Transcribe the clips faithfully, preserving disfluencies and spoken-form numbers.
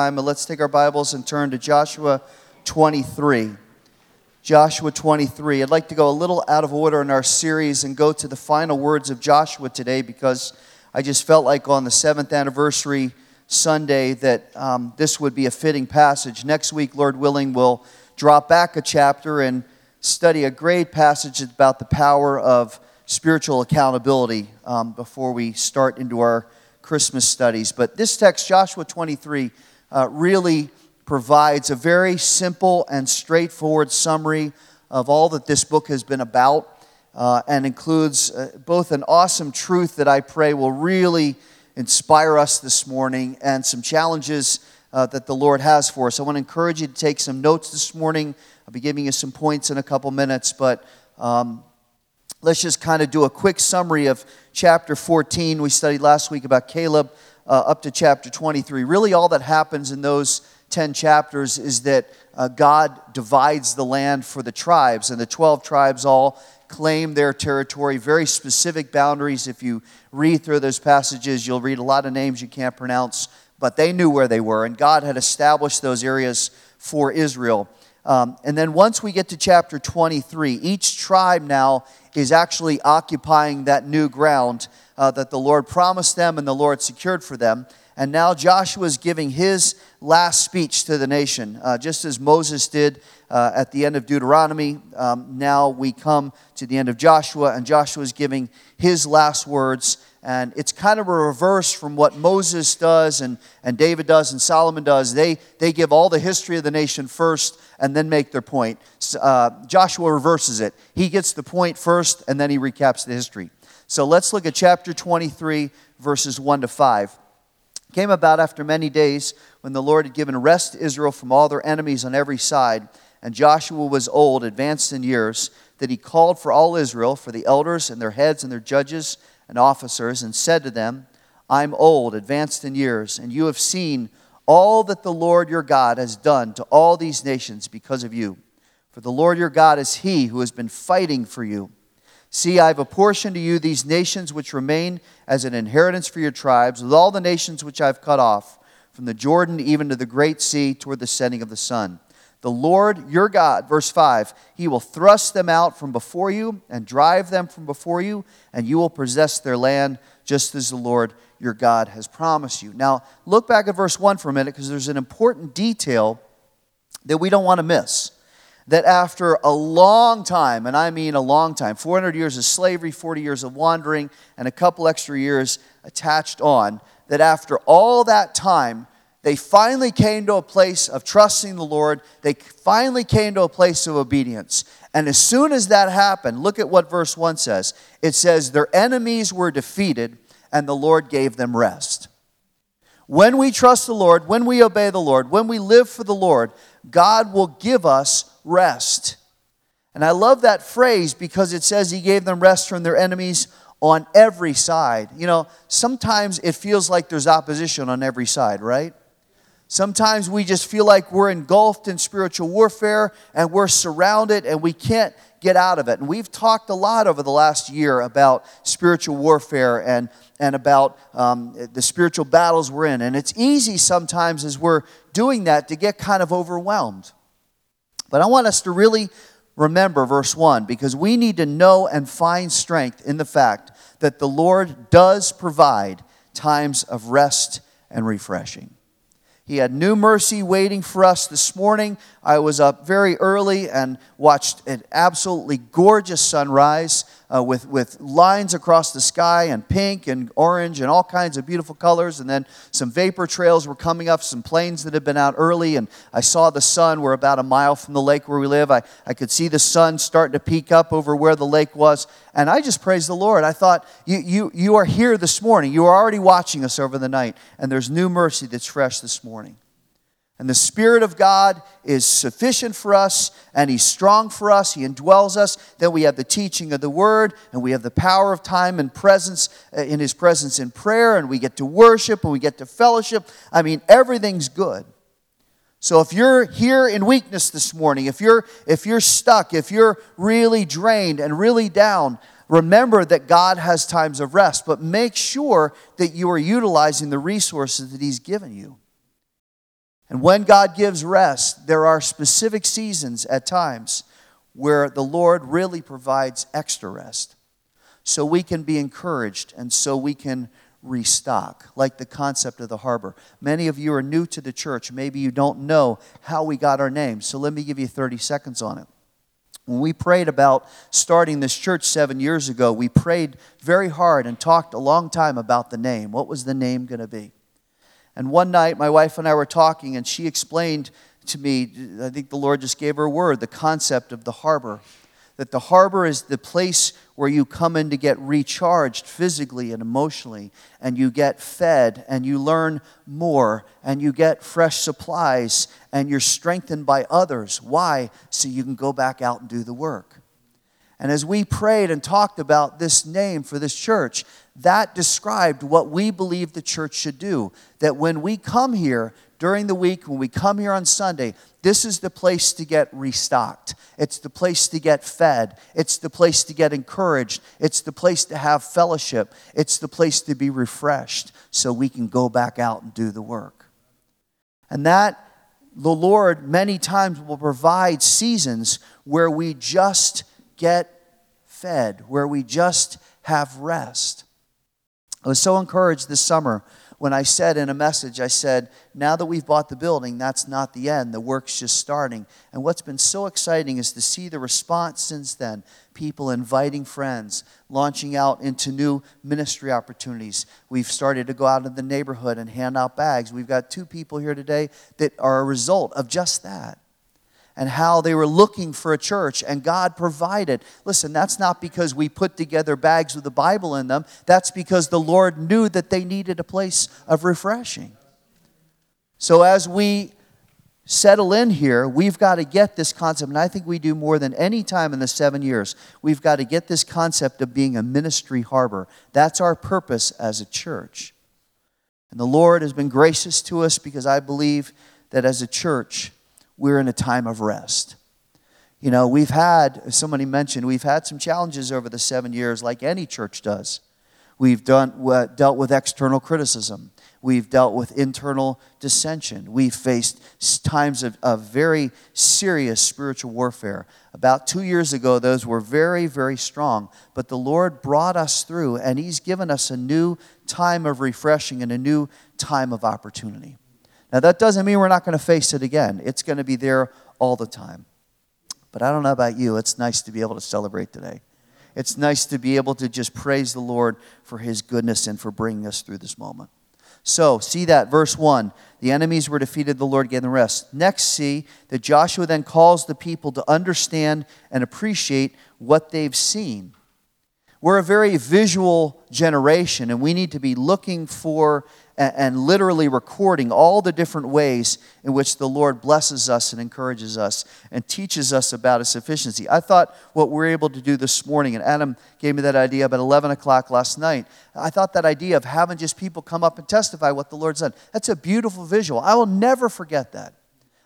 But let's take our Bibles and turn to Joshua twenty-three. Joshua twenty-three. I'd like to go a little out of order in our series and go to the final words of Joshua today, because I just felt like on the seventh anniversary Sunday that um, this would be a fitting passage. Next week, Lord willing, we'll drop back a chapter and study a great passage about the power of spiritual accountability um, before we start into our Christmas studies. But this text, Joshua twenty-three, Uh, really provides a very simple and straightforward summary of all that this book has been about, uh, and includes uh, both an awesome truth that I pray will really inspire us this morning, and some challenges uh, that the Lord has for us. I want to encourage you to take some notes this morning. I'll be giving you some points in a couple minutes, but um, let's just kind of do a quick summary of chapter fourteen. We studied last week about Caleb. Uh, up to chapter twenty-three. Really all that happens in those ten chapters is that uh, God divides the land for the tribes, and the twelve tribes all claim their territory, very specific boundaries. If you read through those passages, you'll read a lot of names you can't pronounce, but they knew where they were, and God had established those areas for Israel. Um, and then once we get to chapter twenty-three, each tribe now is actually occupying that new ground Uh, that the Lord promised them and the Lord secured for them. And now Joshua is giving his last speech to the nation, uh, just as Moses did uh, at the end of Deuteronomy. Um, now we come to the end of Joshua, and Joshua is giving his last words. And it's kind of a reverse from what Moses does and, and David does and Solomon does. They, they give all the history of the nation first and then make their point. Uh, Joshua reverses it. He gets the point first, and then he recaps the history. So let's look at chapter twenty-three, verses one to five. It came about after many days when the Lord had given rest to Israel from all their enemies on every side, and Joshua was old, advanced in years, that he called for all Israel, for the elders and their heads and their judges and officers, and said to them, I'm old, advanced in years, and you have seen all that the Lord your God has done to all these nations because of you. For the Lord your God is he who has been fighting for you. See, I have apportioned to you these nations which remain as an inheritance for your tribes, with all the nations which I have cut off, from the Jordan even to the great sea, toward the setting of the sun. The Lord your God, verse five, he will thrust them out from before you and drive them from before you, and you will possess their land, just as the Lord your God has promised you. Now, look back at verse one for a minute, because there's an important detail that we don't want to miss. That after a long time, and I mean a long time, four hundred years of slavery, forty years of wandering, and a couple extra years attached on, that after all that time, they finally came to a place of trusting the Lord. They finally came to a place of obedience. And as soon as that happened, look at what verse one says. It says, their enemies were defeated, and the Lord gave them rest. When we trust the Lord, when we obey the Lord, when we live for the Lord, God will give us rest. And I love that phrase, because it says he gave them rest from their enemies on every side. You know, sometimes it feels like there's opposition on every side, right? Sometimes we just feel like we're engulfed in spiritual warfare and we're surrounded and we can't get out of it. And we've talked a lot over the last year about spiritual warfare and and about um, the spiritual battles we're in. And it's easy sometimes as we're doing that to get kind of overwhelmed. But I want us to really remember verse one, because we need to know and find strength in the fact that the Lord does provide times of rest and refreshing. He had new mercy waiting for us this morning. I was up very early and watched an absolutely gorgeous sunrise uh, with, with lines across the sky and pink and orange and all kinds of beautiful colors. And then some vapor trails were coming up, some planes that had been out early. And I saw the sun. We're about a mile from the lake where we live. I, I could see the sun starting to peak up over where the lake was. And I just praised the Lord. I thought, you, you, you are here this morning. You are already watching us over the night. And there's new mercy that's fresh this morning. And the Spirit of God is sufficient for us, and He's strong for us. He indwells us. Then we have the teaching of the Word, and we have the power of time and presence, in His presence in prayer, and we get to worship, and we get to fellowship. I mean, everything's good. So if you're here in weakness this morning, if you're, if you're stuck, if you're really drained and really down, remember that God has times of rest, but make sure that you are utilizing the resources that He's given you. And when God gives rest, there are specific seasons at times where the Lord really provides extra rest. So we can be encouraged and so we can restock, like the concept of the harbor. Many of you are new to the church. Maybe you don't know how we got our name. So let me give you thirty seconds on it. When we prayed about starting this church seven years ago, we prayed very hard and talked a long time about the name. What was the name going to be? And one night, my wife and I were talking, and she explained to me, I think the Lord just gave her a word, the concept of the harbor. That the harbor is the place where you come in to get recharged physically and emotionally, and you get fed, and you learn more, and you get fresh supplies, and you're strengthened by others. Why? So you can go back out and do the work. And as we prayed and talked about this name for this church, that described what we believe the church should do. That when we come here during the week, when we come here on Sunday, this is the place to get restocked. It's the place to get fed. It's the place to get encouraged. It's the place to have fellowship. It's the place to be refreshed so we can go back out and do the work. And that, the Lord many times will provide seasons where we just get fed, where we just have rest. I was so encouraged this summer when I said in a message, I said, now that we've bought the building, that's not the end. The work's just starting. And what's been so exciting is to see the response since then. People inviting friends, launching out into new ministry opportunities. We've started to go out in the neighborhood and hand out bags. We've got two people here today that are a result of just that. And how they were looking for a church, and God provided. Listen, that's not because we put together bags with the Bible in them. That's because the Lord knew that they needed a place of refreshing. So as we settle in here, we've got to get this concept, and I think we do more than any time in the seven years, we've got to get this concept of being a ministry harbor. That's our purpose as a church. And the Lord has been gracious to us because I believe that as a church, we're in a time of rest. You know, we've had, as somebody mentioned, we've had some challenges over the seven years like any church does. We've done uh, dealt with external criticism. We've dealt with internal dissension. We've faced times of, of very serious spiritual warfare. About two years ago, those were very, very strong. But the Lord brought us through, and He's given us a new time of refreshing and a new time of opportunity. Now, that doesn't mean we're not going to face it again. It's going to be there all the time. But I don't know about you. It's nice to be able to celebrate today. It's nice to be able to just praise the Lord for His goodness and for bringing us through this moment. So, see that, verse one. The enemies were defeated, the Lord gave them rest. Next, see that Joshua then calls the people to understand and appreciate what they've seen. We're a very visual generation, and we need to be looking for and literally recording all the different ways in which the Lord blesses us and encourages us and teaches us about His sufficiency. I thought what we're able to do this morning, and Adam gave me that idea about eleven o'clock last night, I thought that idea of having just people come up and testify what the Lord's done, that's a beautiful visual. I will never forget that.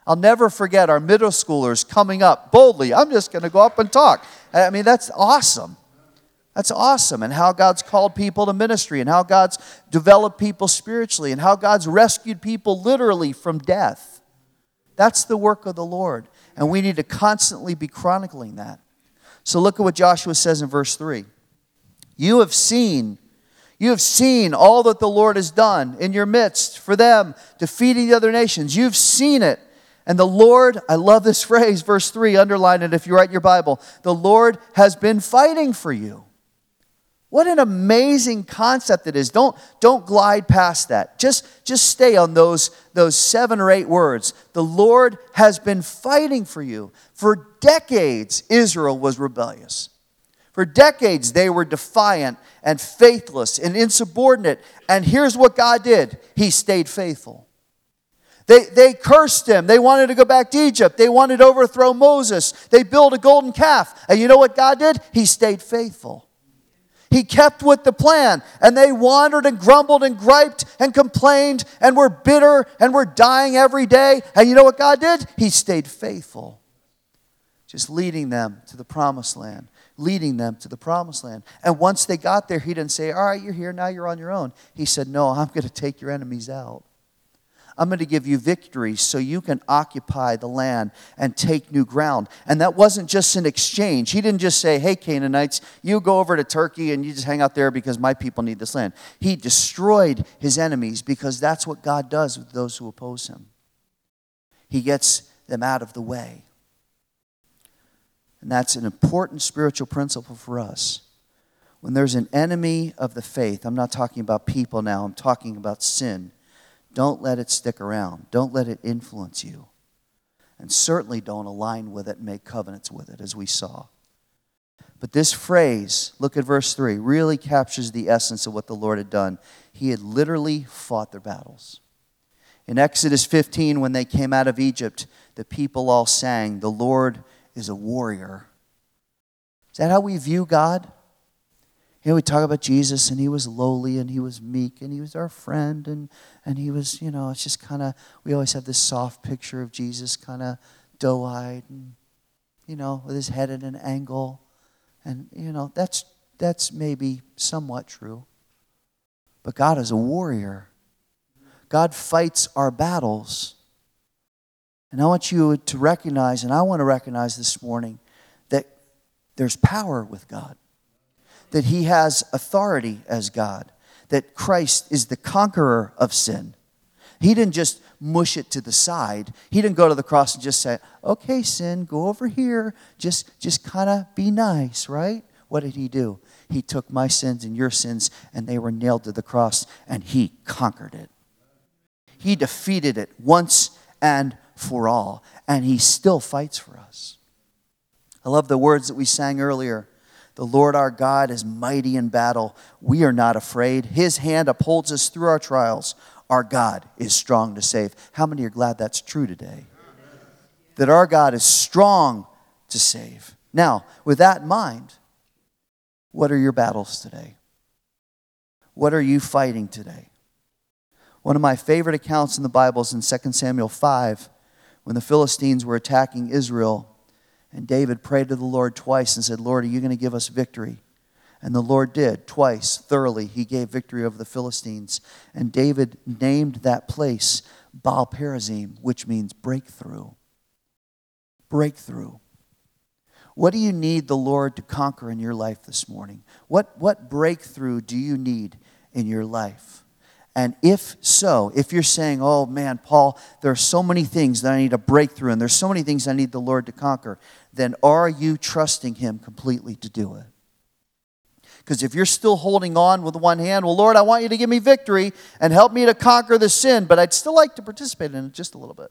I'll never forget our middle schoolers coming up boldly. I'm just going to go up and talk. I mean, that's awesome. That's awesome, and how God's called people to ministry, and how God's developed people spiritually, and how God's rescued people literally from death. That's the work of the Lord, and we need to constantly be chronicling that. So look at what Joshua says in verse three. You have seen, you have seen all that the Lord has done in your midst for them, defeating the other nations. You've seen it. And the Lord, I love this phrase, verse three, underline it if you write your Bible. The Lord has been fighting for you. What an amazing concept it is. Don't, don't glide past that. Just, just stay on those, those seven or eight words. The Lord has been fighting for you. For decades, Israel was rebellious. For decades, they were defiant and faithless and insubordinate. And here's what God did. He stayed faithful. They, they cursed Him. They wanted to go back to Egypt. They wanted to overthrow Moses. They built a golden calf. And you know what God did? He stayed faithful. He kept with the plan, and they wandered and grumbled and griped and complained and were bitter and were dying every day. And you know what God did? He stayed faithful, just leading them to the promised land, leading them to the promised land. And once they got there, He didn't say, all right, you're here, now you're on your own. He said, no, I'm going to take your enemies out. I'm going to give you victory so you can occupy the land and take new ground. And that wasn't just an exchange. He didn't just say, hey, Canaanites, you go over to Turkey and you just hang out there because my people need this land. He destroyed his enemies because that's what God does with those who oppose him. He gets them out of the way. And that's an important spiritual principle for us. When there's an enemy of the faith, I'm not talking about people now, I'm talking about sin. Don't let it stick around. Don't let it influence you. And certainly don't align with it and make covenants with it, as we saw. But this phrase, look at verse three, really captures the essence of what the Lord had done. He had literally fought their battles. In Exodus fifteen, when they came out of Egypt, the people all sang, "The Lord is a warrior." Is that how we view God? You know, we talk about Jesus, and he was lowly, and he was meek, and he was our friend, and, and he was, you know, it's just kind of, we always have this soft picture of Jesus, kind of doe-eyed, and, you know, with his head at an angle. And, you know, that's that's maybe somewhat true. But God is a warrior. God fights our battles. And I want you to recognize, and I want to recognize this morning, that there's power with God. That he has authority as God, that Christ is the conqueror of sin. He didn't just mush it to the side. He didn't go to the cross and just say, okay, sin, go over here. Just, just kind of be nice, right? What did he do? He took my sins and your sins, and they were nailed to the cross, and he conquered it. He defeated it once and for all, and he still fights for us. I love the words that we sang earlier. The Lord our God is mighty in battle. We are not afraid. His hand upholds us through our trials. Our God is strong to save. How many are glad that's true today? Amen. That our God is strong to save. Now, with that in mind, what are your battles today? What are you fighting today? One of my favorite accounts in the Bible is in Second Samuel five, when the Philistines were attacking Israel. And David prayed to the Lord twice and said, Lord, are you going to give us victory? And the Lord did twice, thoroughly. He gave victory over the Philistines. And David named that place Baal Perazim, which means breakthrough. Breakthrough. What do you need the Lord to conquer in your life this morning? What, what breakthrough do you need in your life? And if so, if you're saying, oh man, Paul, there are so many things that I need a breakthrough and there's so many things I need the Lord to conquer, then are you trusting him completely to do it? Because if you're still holding on with one hand, well, Lord, I want you to give me victory and help me to conquer the sin, but I'd still like to participate in it just a little bit.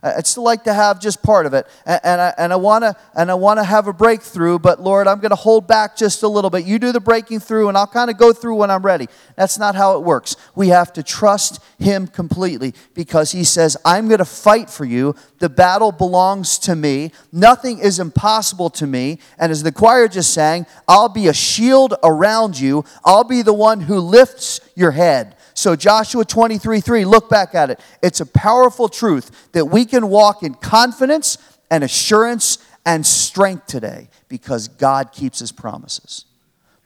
I'd still like to have just part of it, and I and I want to and I want to have a breakthrough. But Lord, I'm going to hold back just a little bit. You do the breaking through, and I'll kind of go through when I'm ready. That's not how it works. We have to trust him completely because he says, "I'm going to fight for you. The battle belongs to me. Nothing is impossible to me." And as the choir just sang, "I'll be a shield around you. I'll be the one who lifts your head." So Joshua twenty-three three, look back at it. It's a powerful truth that we can walk in confidence and assurance and strength today because God keeps his promises.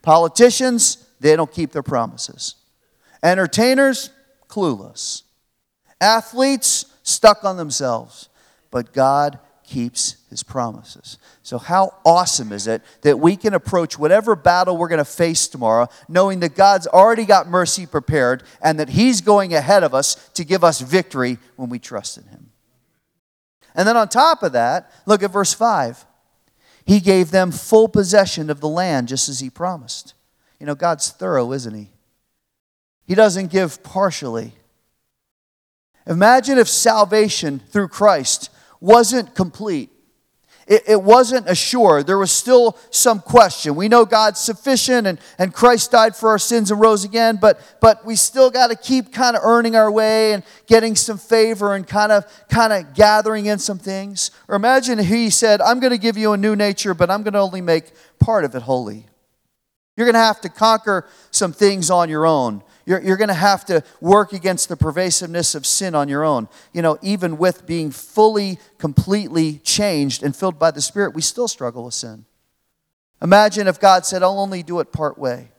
Politicians, they don't keep their promises. Entertainers, clueless. Athletes, stuck on themselves. But God keeps his promises. So how awesome is it that we can approach whatever battle we're going to face tomorrow knowing that God's already got mercy prepared and that he's going ahead of us to give us victory when we trust in him. And then on top of that, look at verse five. He gave them full possession of the land just as he promised. You know, God's thorough, isn't he? He doesn't give partially. Imagine if salvation through Christ wasn't complete. It, it wasn't assured. There was still some question. We know God's sufficient and, and Christ died for our sins and rose again, but, but we still got to keep kind of earning our way and getting some favor and kind of, kind of gathering in some things. Or imagine he said, I'm going to give you a new nature, but I'm going to only make part of it holy. You're going to have to conquer some things on your own. You're, you're going to have to work against the pervasiveness of sin on your own. You know, even with being fully, completely changed and filled by the Spirit, we still struggle with sin. Imagine if God said, I'll only do it part way.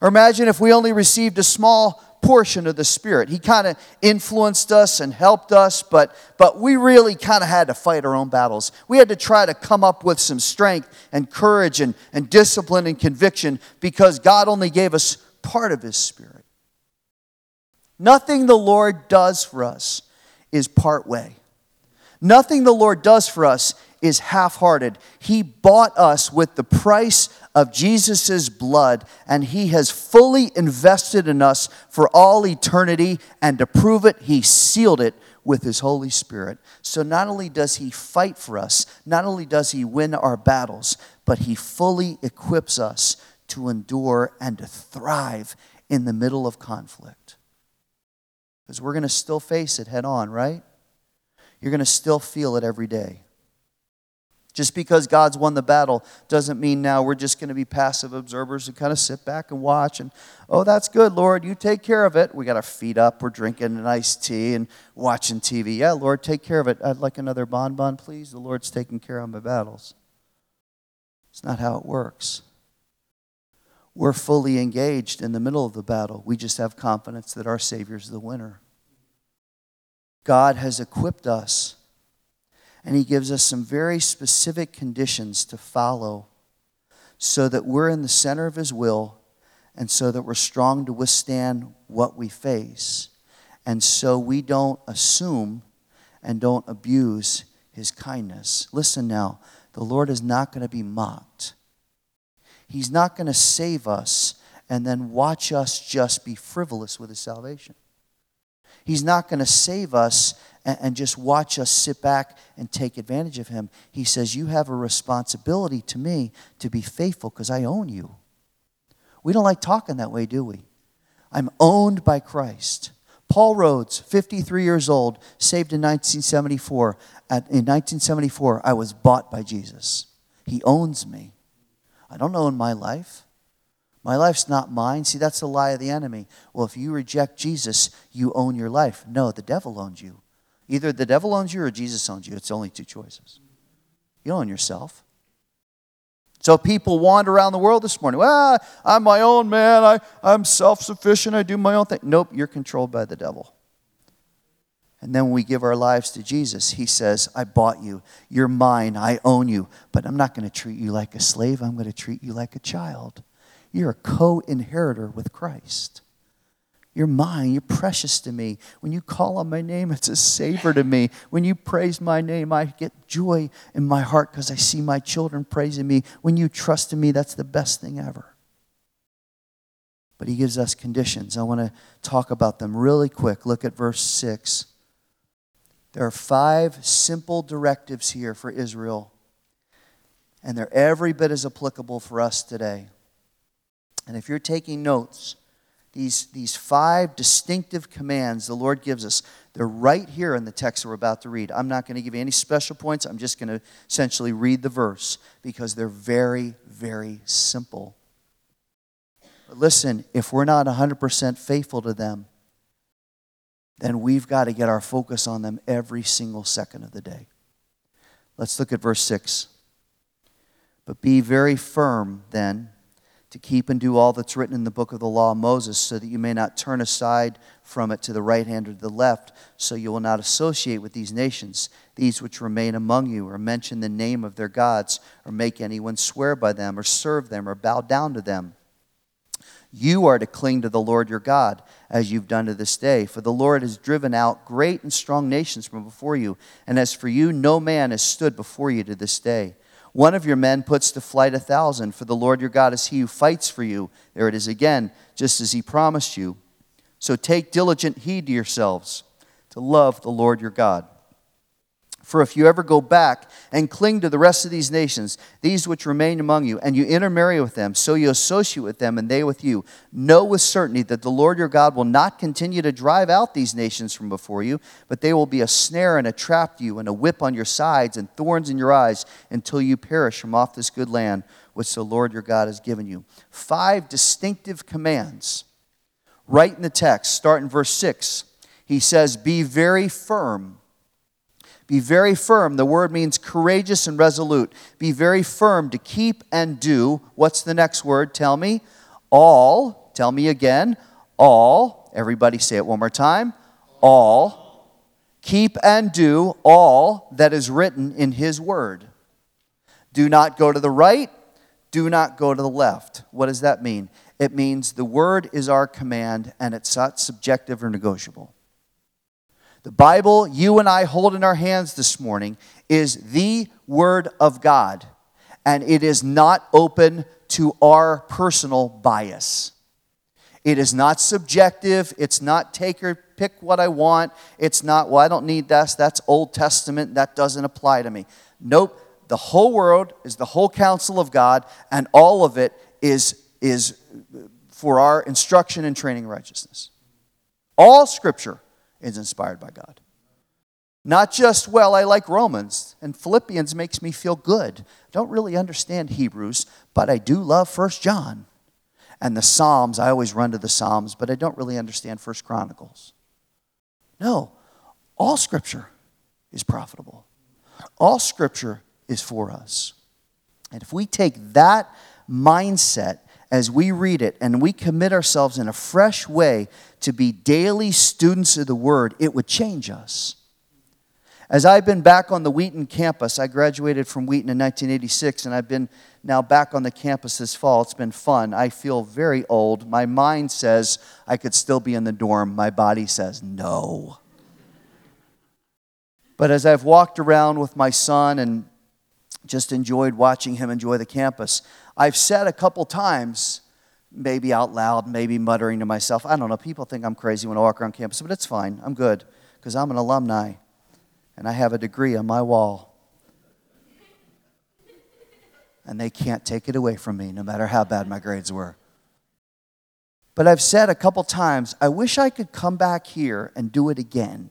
Or imagine if we only received a small portion of the Spirit. He kind of influenced us and helped us, but, but we really kind of had to fight our own battles. We had to try to come up with some strength and courage and, and discipline and conviction because God only gave us part of His Spirit. Nothing the Lord does for us is part way. Nothing the Lord does for us is half-hearted. He bought us with the price of Jesus' blood, and He has fully invested in us for all eternity, and to prove it, He sealed it with His Holy Spirit. So not only does He fight for us, not only does He win our battles, but He fully equips us to endure and to thrive in the middle of conflict. Because we're going to still face it head on, right? You're going to still feel it every day. Just because God's won the battle doesn't mean now we're just going to be passive observers and kind of sit back and watch and, oh, that's good, Lord, you take care of it. We got our feet up, we're drinking an iced tea and watching T V. Yeah, Lord, take care of it. I'd like another bonbon, please. The Lord's taking care of my battles. It's not how it works. We're fully engaged in the middle of the battle. We just have confidence that our Savior's the winner. God has equipped us. And He gives us some very specific conditions to follow so that we're in the center of His will and so that we're strong to withstand what we face. And so we don't assume and don't abuse His kindness. Listen now, the Lord is not going to be mocked. He's not going to save us and then watch us just be frivolous with His salvation. He's not going to save us and just watch us sit back and take advantage of Him. He says, you have a responsibility to me to be faithful because I own you. We don't like talking that way, do we? I'm owned by Christ. Paul Rhodes, fifty-three years old, saved in nineteen seventy-four. In nineteen seventy-four, I was bought by Jesus. He owns me. I don't own my life. My life's not mine. See, that's the lie of the enemy. Well, if you reject Jesus, you own your life. No, the devil owns you. Either the devil owns you or Jesus owns you. It's only two choices. You own yourself. So people wander around the world this morning. Well, I'm my own man. I, I'm self-sufficient. I do my own thing. Nope, you're controlled by the devil. And then when we give our lives to Jesus, He says, I bought you. You're mine. I own you. But I'm not going to treat you like a slave. I'm going to treat you like a child. You're a co-inheritor with Christ. You're mine. You're precious to me. When you call on my name, it's a savor to me. When you praise my name, I get joy in my heart because I see my children praising me. When you trust in me, that's the best thing ever. But He gives us conditions. I want to talk about them really quick. Look at verse six. There are five simple directives here for Israel, and they're every bit as applicable for us today. And if you're taking notes, these, these five distinctive commands the Lord gives us, they're right here in the text we're about to read. I'm not going to give you any special points. I'm just going to essentially read the verse because they're very, very simple. But listen, if we're not one hundred percent faithful to them, then we've got to get our focus on them every single second of the day. Let's look at verse six. But be very firm then, to keep and do all that's written in the book of the law of Moses, so that you may not turn aside from it to the right hand or to the left, so you will not associate with these nations, these which remain among you, or mention the name of their gods, or make anyone swear by them, or serve them, or bow down to them. You are to cling to the Lord your God, as you've done to this day. For the Lord has driven out great and strong nations from before you, and as for you, no man has stood before you to this day. One of your men puts to flight a thousand, for the Lord your God is He who fights for you. There it is again, just as He promised you. So take diligent heed to yourselves to love the Lord your God. For if you ever go back and cling to the rest of these nations, these which remain among you, and you intermarry with them, so you associate with them and they with you, know with certainty that the Lord your God will not continue to drive out these nations from before you, but they will be a snare and a trap to you and a whip on your sides and thorns in your eyes until you perish from off this good land which the Lord your God has given you. Five distinctive commands right in the text. Start in verse six. He says, be very firm. Be very firm. The word means courageous and resolute. Be very firm to keep and do. What's the next word? Tell me. All. Tell me again. All Everybody say it one more time. All. Keep and do all that is written in his word. Do not go to the right. Do not go to the left. What does that mean? It means the word is our command and it's not subjective or negotiable. The Bible you and I hold in our hands this morning is the Word of God, and it is not open to our personal bias. It is not subjective. It's not take or pick what I want. It's not, well, I don't need this. That's Old Testament. That doesn't apply to me. Nope. The whole world is the whole counsel of God, and all of it is, is for our instruction and training in righteousness. All Scripture is inspired by God. Not just, well, I like Romans, and Philippians makes me feel good. I don't really understand Hebrews, but I do love First John. And the Psalms, I always run to the Psalms, but I don't really understand First Chronicles. No, all Scripture is profitable. All Scripture is for us. And if we take that mindset as we read it and we commit ourselves in a fresh way to be daily students of the Word, it would change us. As I've been back on the Wheaton campus, I graduated from Wheaton in nineteen eighty-six, and I've been now back on the campus this fall. It's been fun. I feel very old. My mind says I could still be in the dorm. My body says no. But as I've walked around with my son and just enjoyed watching him enjoy the campus, I've said a couple times, maybe out loud, maybe muttering to myself, I don't know, people think I'm crazy when I walk around campus, but it's fine. I'm good because I'm an alumni. And I have a degree on my wall. And they can't take it away from me, no matter how bad my grades were. But I've said a couple times, I wish I could come back here and do it again,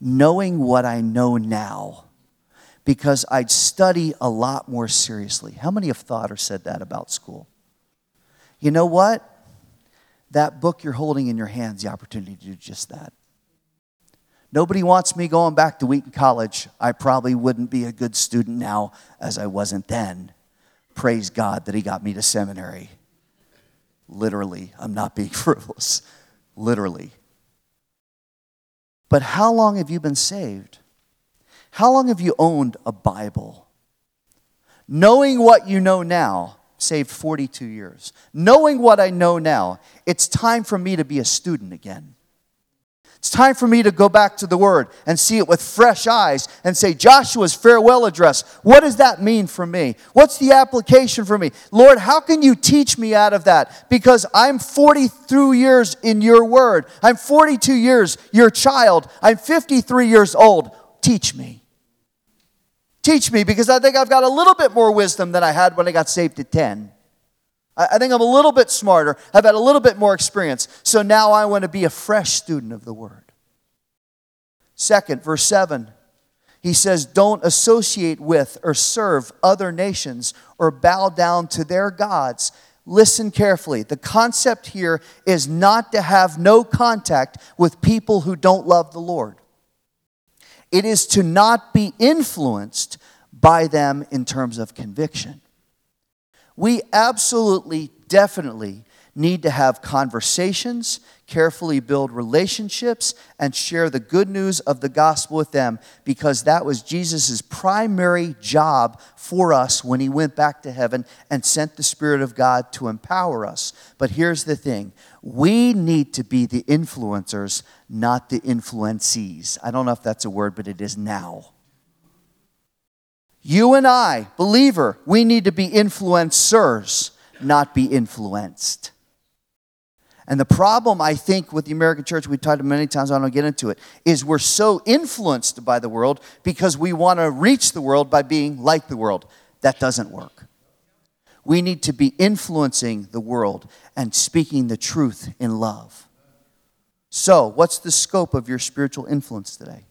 knowing what I know now, because I'd study a lot more seriously. How many have thought or said that about school? You know what? That book you're holding in your hands, the opportunity to do just that. Nobody wants me going back to Wheaton College. I probably wouldn't be a good student now as I wasn't then. Praise God that he got me to seminary. Literally, I'm not being frivolous. Literally. But how long have you been saved? How long have you owned a Bible? Knowing what you know now, saved forty-two years. Knowing what I know now, it's time for me to be a student again. It's time for me to go back to the Word and see it with fresh eyes and say, Joshua's farewell address, what does that mean for me? What's the application for me? Lord, how can you teach me out of that? Because I'm forty-two years in your Word. I'm forty-two years your child. I'm fifty-three years old. Teach me. Teach me, because I think I've got a little bit more wisdom than I had when I got saved at ten. I think I'm a little bit smarter. I've had a little bit more experience. So now I want to be a fresh student of the Word. Second, verse seven, he says, don't associate with or serve other nations or bow down to their gods. Listen carefully. The concept here is not to have no contact with people who don't love the Lord. It is to not be influenced by them in terms of conviction. We absolutely, definitely need to have conversations, carefully build relationships, and share the good news of the gospel with them, because that was Jesus' primary job for us when he went back to heaven and sent the Spirit of God to empower us. But here's the thing. We need to be the influencers, not the influencees. I don't know if that's a word, but it is now. You and I, believer, we need to be influencers, not be influenced. And the problem, I think, with the American church, we've talked about many times, I don't get into it, is we're so influenced by the world because we want to reach the world by being like the world. That doesn't work. We need to be influencing the world and speaking the truth in love. So, what's the scope of your spiritual influence today?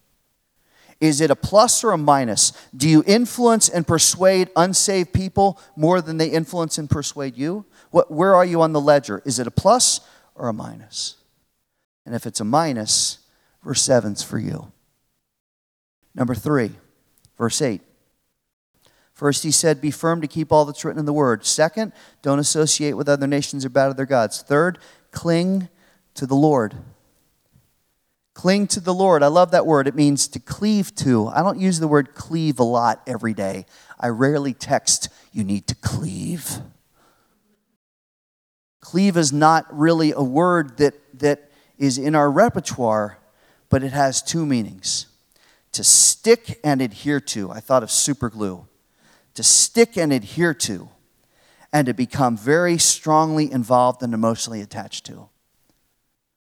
Is it a plus or a minus? Do you influence and persuade unsaved people more than they influence and persuade you? What, where are you on the ledger? Is it a plus or a minus? And if it's a minus, verse seven's for you. Number three, verse eight. First, he said, be firm to keep all that's written in the Word. Second, don't associate with other nations or bow to their gods. Third, cling to the Lord. Cling to the Lord. I love that word. It means to cleave to. I don't use the word cleave a lot every day. I rarely text, you need to cleave. Cleave is not really a word that, that is in our repertoire, but it has two meanings. To stick and adhere to. I thought of super glue. To stick and adhere to. And to become very strongly involved and emotionally attached to.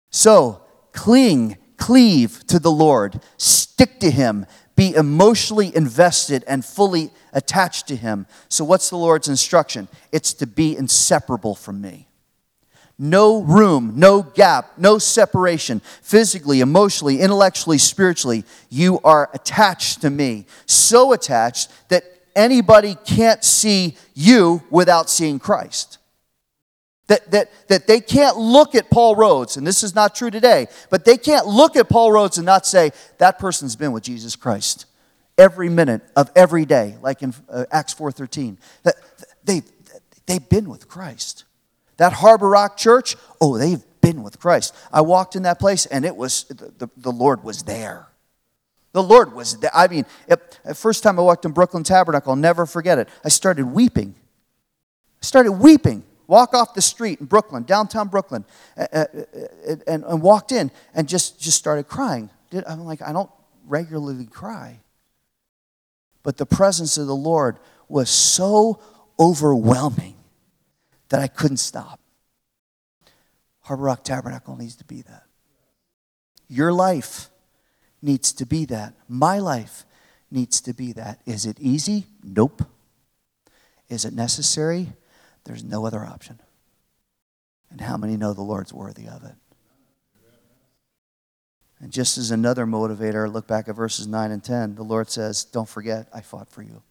So, cling. Cleave to the Lord, stick to him, be emotionally invested and fully attached to him. So what's the Lord's instruction? It's to be inseparable from me. No room, no gap, no separation, physically, emotionally, intellectually, spiritually. You are attached to me, so attached that anybody can't see you without seeing Christ. That, that, that they can't look at Paul Rhodes, and this is not true today, but they can't look at Paul Rhodes and not say, that person's been with Jesus Christ every minute of every day, like in uh, Acts four thirteen. That, they, they've been with Christ. That Harbor Rock Church, oh, they've been with Christ. I walked in that place, and it was the, the, the Lord was there. The Lord was there. I mean, the first time I walked in Brooklyn Tabernacle, I'll never forget it. I started weeping. I started weeping. Walk off the street in Brooklyn, downtown Brooklyn, and, and, and walked in and just, just started crying. I'm like, I don't regularly cry. But the presence of the Lord was so overwhelming that I couldn't stop. Harbor Rock Tabernacle needs to be that. Your life needs to be that. My life needs to be that. Is it easy? Nope. Is it necessary? There's no other option. And how many know the Lord's worthy of it? And just as another motivator, look back at verses nine and ten. The Lord says, don't forget, I fought for you.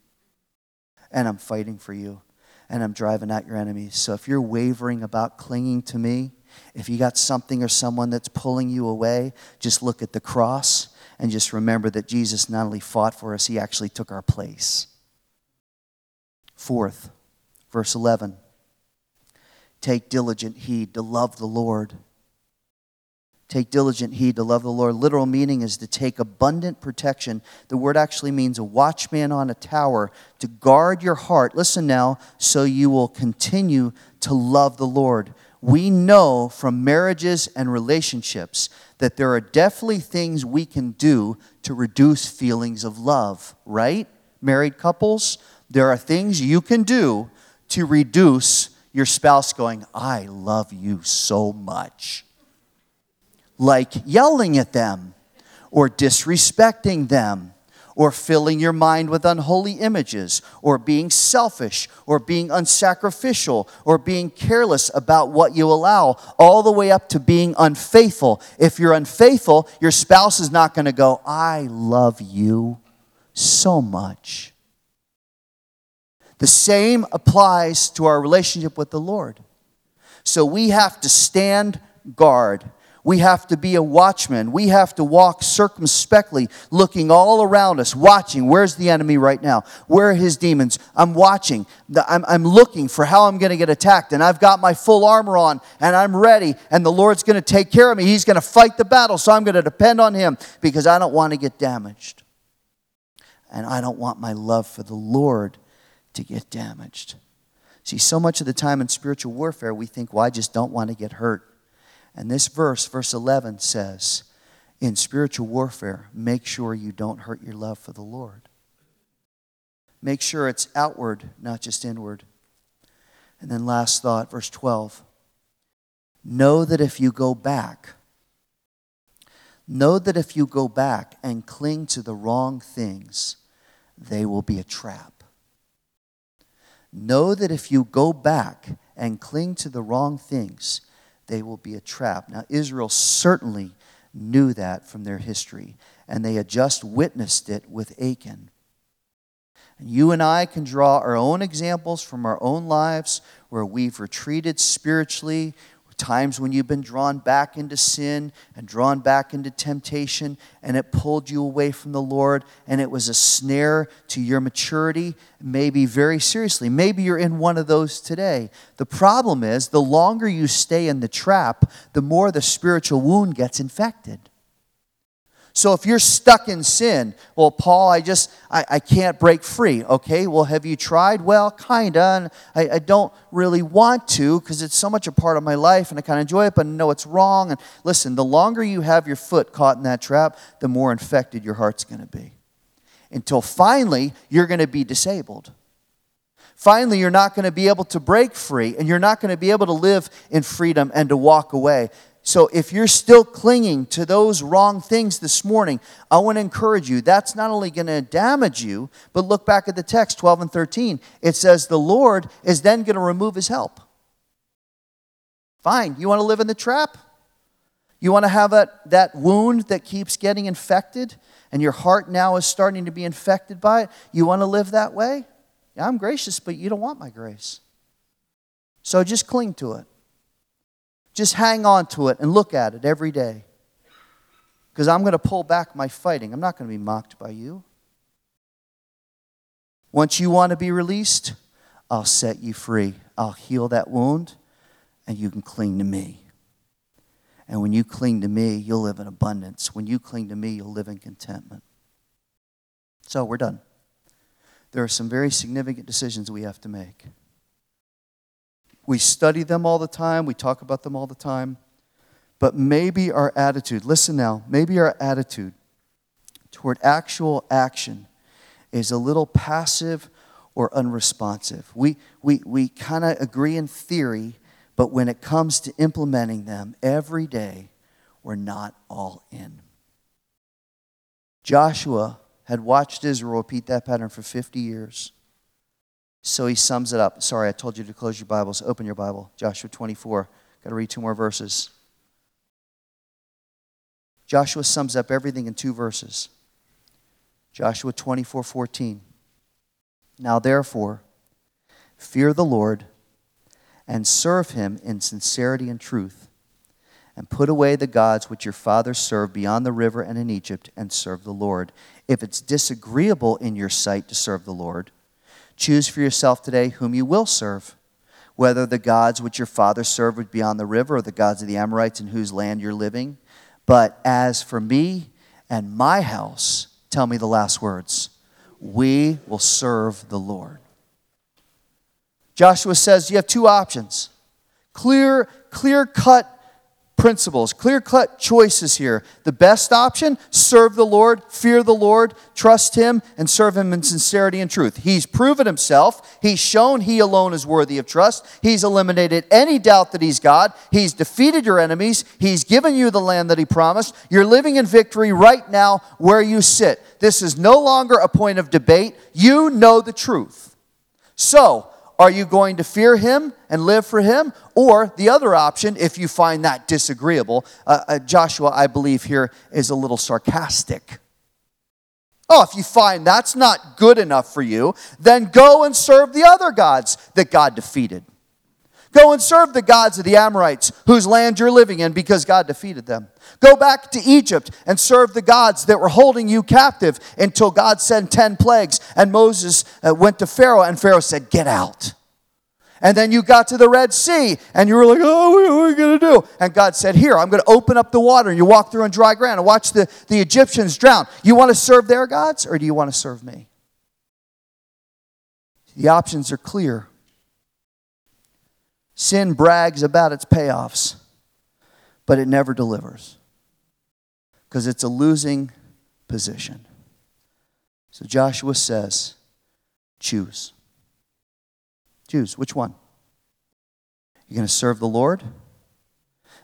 And I'm fighting for you. And I'm driving out your enemies. So if you're wavering about clinging to me, if you got something or someone that's pulling you away, just look at the cross and just remember that Jesus not only fought for us, he actually took our place. Fourth, verse eleven. Take diligent heed to love the Lord. Take diligent heed to love the Lord. Literal meaning is to take abundant protection. The word actually means a watchman on a tower, to guard your heart. Listen now, so you will continue to love the Lord. We know from marriages and relationships that there are definitely things we can do to reduce feelings of love, right? Married couples, there are things you can do to reduce your spouse going, I love you so much. Like yelling at them or disrespecting them or filling your mind with unholy images or being selfish or being unsacrificial or being careless about what you allow, all the way up to being unfaithful. If you're unfaithful, your spouse is not going to go, I love you so much. The same applies to our relationship with the Lord. So we have to stand guard. We have to be a watchman. We have to walk circumspectly, looking all around us, watching. Where's the enemy right now? Where are his demons? I'm watching. I'm, I'm looking for how I'm going to get attacked. And I've got my full armor on, and I'm ready. And the Lord's going to take care of me. He's going to fight the battle. So I'm going to depend on him because I don't want to get damaged. And I don't want my love for the Lord to get damaged. See, so much of the time in spiritual warfare, we think, well, I just don't want to get hurt. And this verse, verse eleven, says, in spiritual warfare, make sure you don't hurt your love for the Lord. Make sure it's outward, not just inward. And then last thought, verse twelve. Know that if you go back, know that if you go back and cling to the wrong things, they will be a trap. Know that if you go back and cling to the wrong things, they will be a trap. Now, Israel certainly knew that from their history, and they had just witnessed it with Achan. And you and I can draw our own examples from our own lives where we've retreated spiritually times when you've been drawn back into sin and drawn back into temptation, and it pulled you away from the Lord, and it was a snare to your maturity, maybe very seriously. Maybe you're in one of those today. The problem is, the longer you stay in the trap, the more the spiritual wound gets infected. So if you're stuck in sin, well, Paul, I just, I, I can't break free. Okay, well, have you tried? Well, kind of, and I, I don't really want to because it's so much a part of my life and I kind of enjoy it, but I know it's wrong. And listen, the longer you have your foot caught in that trap, the more infected your heart's going to be until finally you're going to be disabled. Finally, you're not going to be able to break free and you're not going to be able to live in freedom and to walk away. So if you're still clinging to those wrong things this morning, I want to encourage you. That's not only going to damage you, but look back at the text, twelve and thirteen. It says the Lord is then going to remove his help. Fine. You want to live in the trap? You want to have a, that wound that keeps getting infected and your heart now is starting to be infected by it? You want to live that way? Yeah, I'm gracious, but you don't want my grace. So just cling to it. Just hang on to it and look at it every day. Because I'm going to pull back my fighting. I'm not going to be mocked by you. Once you want to be released, I'll set you free. I'll heal that wound, and you can cling to me. And when you cling to me, you'll live in abundance. When you cling to me, you'll live in contentment. So we're done. There are some very significant decisions we have to make. We study them all the time. We talk about them all the time. But maybe our attitude, listen now, maybe our attitude toward actual action is a little passive or unresponsive. We we we kind of agree in theory, but when it comes to implementing them every day, we're not all in. Joshua had watched Israel repeat that pattern for fifty years. So he sums it up. Sorry, I told you to close your Bibles. Open your Bible. Joshua twenty-four. Got to read two more verses. Joshua sums up everything in two verses. Joshua twenty-four fourteen. Now therefore, fear the Lord and serve him in sincerity and truth, and put away the gods which your fathers served beyond the river and in Egypt, and serve the Lord. If it's disagreeable in your sight to serve the Lord, choose for yourself today whom you will serve, whether the gods which your fathers served beyond the river or the gods of the Amorites in whose land you're living. But as for me and my house, tell me the last words, we will serve the Lord. Joshua says you have two options. Clear, clear-cut principles, clear-cut choices here. The best option, serve the Lord, fear the Lord, trust him, and serve him in sincerity and truth. He's proven himself. He's shown he alone is worthy of trust. He's eliminated any doubt that he's God. He's defeated your enemies. He's given you the land that he promised. You're living in victory right now where you sit. This is no longer a point of debate. You know the truth. So, are you going to fear him and live for him? Or the other option, if you find that disagreeable, uh, uh, Joshua, I believe here, is a little sarcastic. Oh, if you find that's not good enough for you, then go and serve the other gods that God defeated. Go and serve the gods of the Amorites whose land you're living in because God defeated them. Go back to Egypt and serve the gods that were holding you captive until God sent ten plagues and Moses went to Pharaoh and Pharaoh said, get out. And then you got to the Red Sea and you were like, oh, what are we going to do? And God said, here, I'm going to open up the water and you walk through on dry ground and watch the, the Egyptians drown. You want to serve their gods or do you want to serve me? The options are clear. Sin brags about its payoffs, but it never delivers because it's a losing position. So Joshua says, choose. Choose. Which one? You're going to serve the Lord?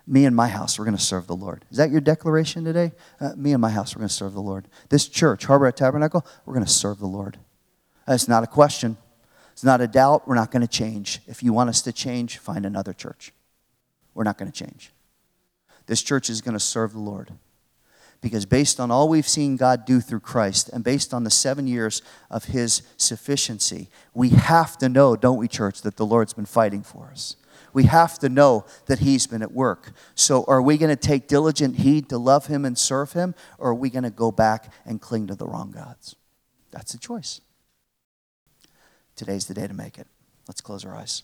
Me and my house, we're going to serve the Lord. Is that your declaration today? Uh, me and my house, we're going to serve the Lord. This church, Harbor at Tabernacle, we're going to serve the Lord. That's not a question. It's not a doubt. We're not going to change. If you want us to change, find another church. We're not going to change. This church is going to serve the Lord. Because based on all we've seen God do through Christ and based on the seven years of his sufficiency, we have to know, don't we, church, that the Lord's been fighting for us. We have to know that he's been at work. So are we going to take diligent heed to love him and serve him, or are we going to go back and cling to the wrong gods? That's a choice. Today's the day to make it. Let's close our eyes.